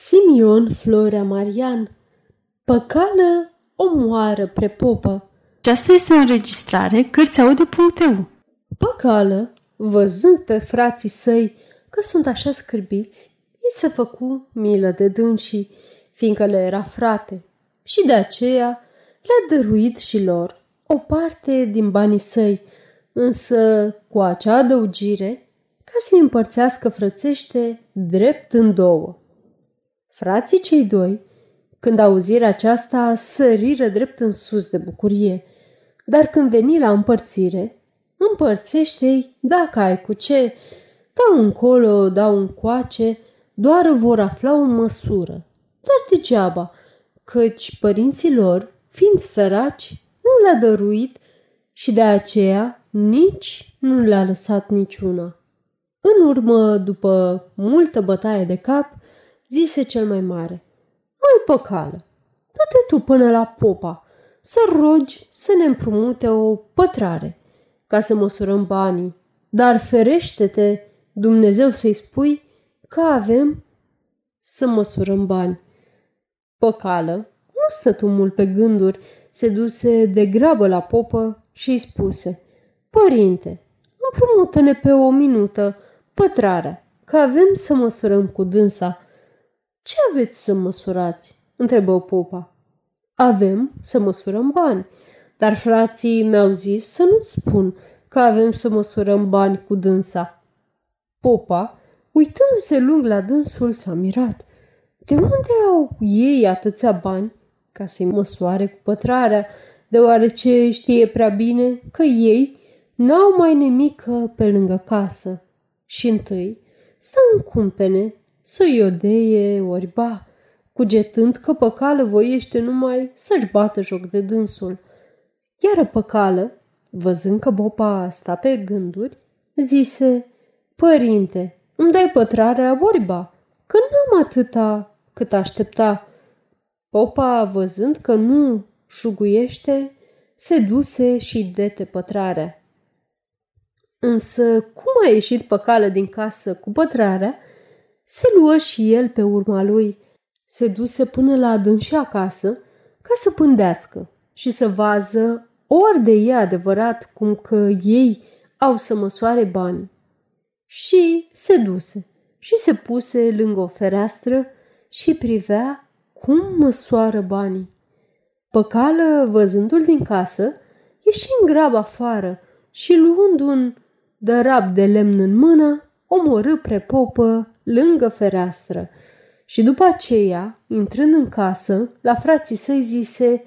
Simion Florea Marian, Păcală omoară prepopă. Aceasta este o înregistrare Cărțiaudio.eu. Păcală, văzând pe frații săi că sunt așa scârbiți, i se făcu milă de dânsii, fiindcă le era frate, și de aceea le-a dăruit și lor o parte din banii săi, însă cu acea adăugire, ca să-i împărțească frățește drept în două. Frații cei doi, când auziră aceasta, săriră drept în sus de bucurie, dar când veni la împărțire, împărțește-i dacă ai cu ce, dau încolo, dau încoace, doar vor afla o măsură, dar degeaba, căci părinții lor, fiind săraci, nu le-a dăruit și de aceea nici nu le-a lăsat niciuna. În urmă, după multă bătaie de cap, zise cel mai mare: „Măi, Păcală, du-te tu până la popa să rogi să ne împrumute o pătrare, ca să măsurăm banii, dar ferește-te, Dumnezeu, să-i spui că avem să măsurăm bani.” Păcală nu stătu mult pe gânduri, se duse de grabă la popă și îi spuse: „Părinte, împrumută-ne pe o minută pătrarea, că avem să măsurăm cu dânsa.” „Ce aveți să măsurați?” întrebă popa. „Avem să măsurăm bani, dar frații mi-au zis să nu-ți spun că avem să măsurăm bani cu dânsa.” Popa, uitându-se lung la dânsul, s-a mirat. De unde au ei atâția bani ca să-i măsoare cu pătrarea, deoarece știe prea bine că ei n-au mai nimică pe lângă casă și întâi stă în cumpene să-i odeie oriba, cugetând că Păcală voiește numai să-și bată joc de dânsul. Iar Păcală, văzând că popa sta pe gânduri, zise: „Părinte, îmi dai pătrarea vorba, că n-am atâta cât aștepta.” Popa, văzând că nu șuguiește, se duse și dete pătrarea. Însă, cum a ieșit Păcală din casă cu pătrarea, se luă și el pe urma lui, se duse până la adânci acasă ca să pândească și să vază ori de ea adevărat cum că ei au să măsoare bani. Și se duse și se puse lângă o fereastră și privea cum măsoară banii. Păcală, văzându-l din casă, ieși în grab afară și, luând un dărab de lemn în mână, omorâ prepopă lângă fereastră și după aceea, intrând în casă, la frații săi zise: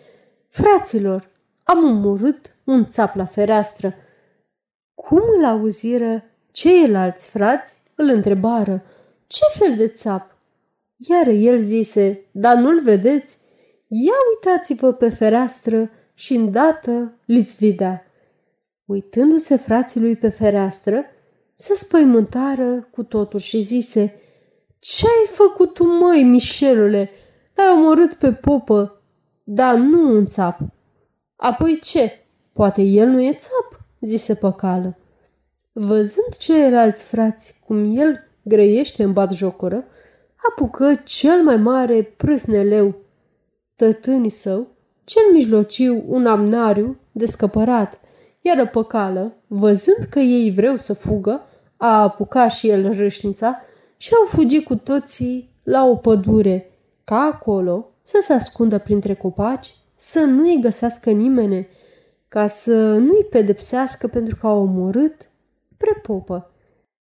„Fraților, am omorât un țap la fereastră.” Cum îl auziră ceilalți frați, îl întrebară: „Ce fel de țap?” Iar el zise: „Dar nu-l vedeți? Ia uitați-vă pe fereastră și îndată li-ți vedea.” Uitându-se frații lui pe fereastră, se spăimântară cu totul și zise: „Ce-ai făcut tu, măi, mișelule? L-ai omorât pe popă, dar nu un țap.” „Apoi ce? Poate el nu e țap?” zise Păcală. Văzând ceilalți frați cum el grăiește în batjocură, apucă cel mai mare prâsneleu, tătânii său, cel mijlociu un amnariu descăpărat, iar Păcală, văzând că ei vreau să fugă, a apucat și el râșnița și au fugit cu toții la o pădure, ca acolo să se ascundă printre copaci, să nu-i găsească nimeni, ca să nu-i pedepsească pentru că au omorât prepopă.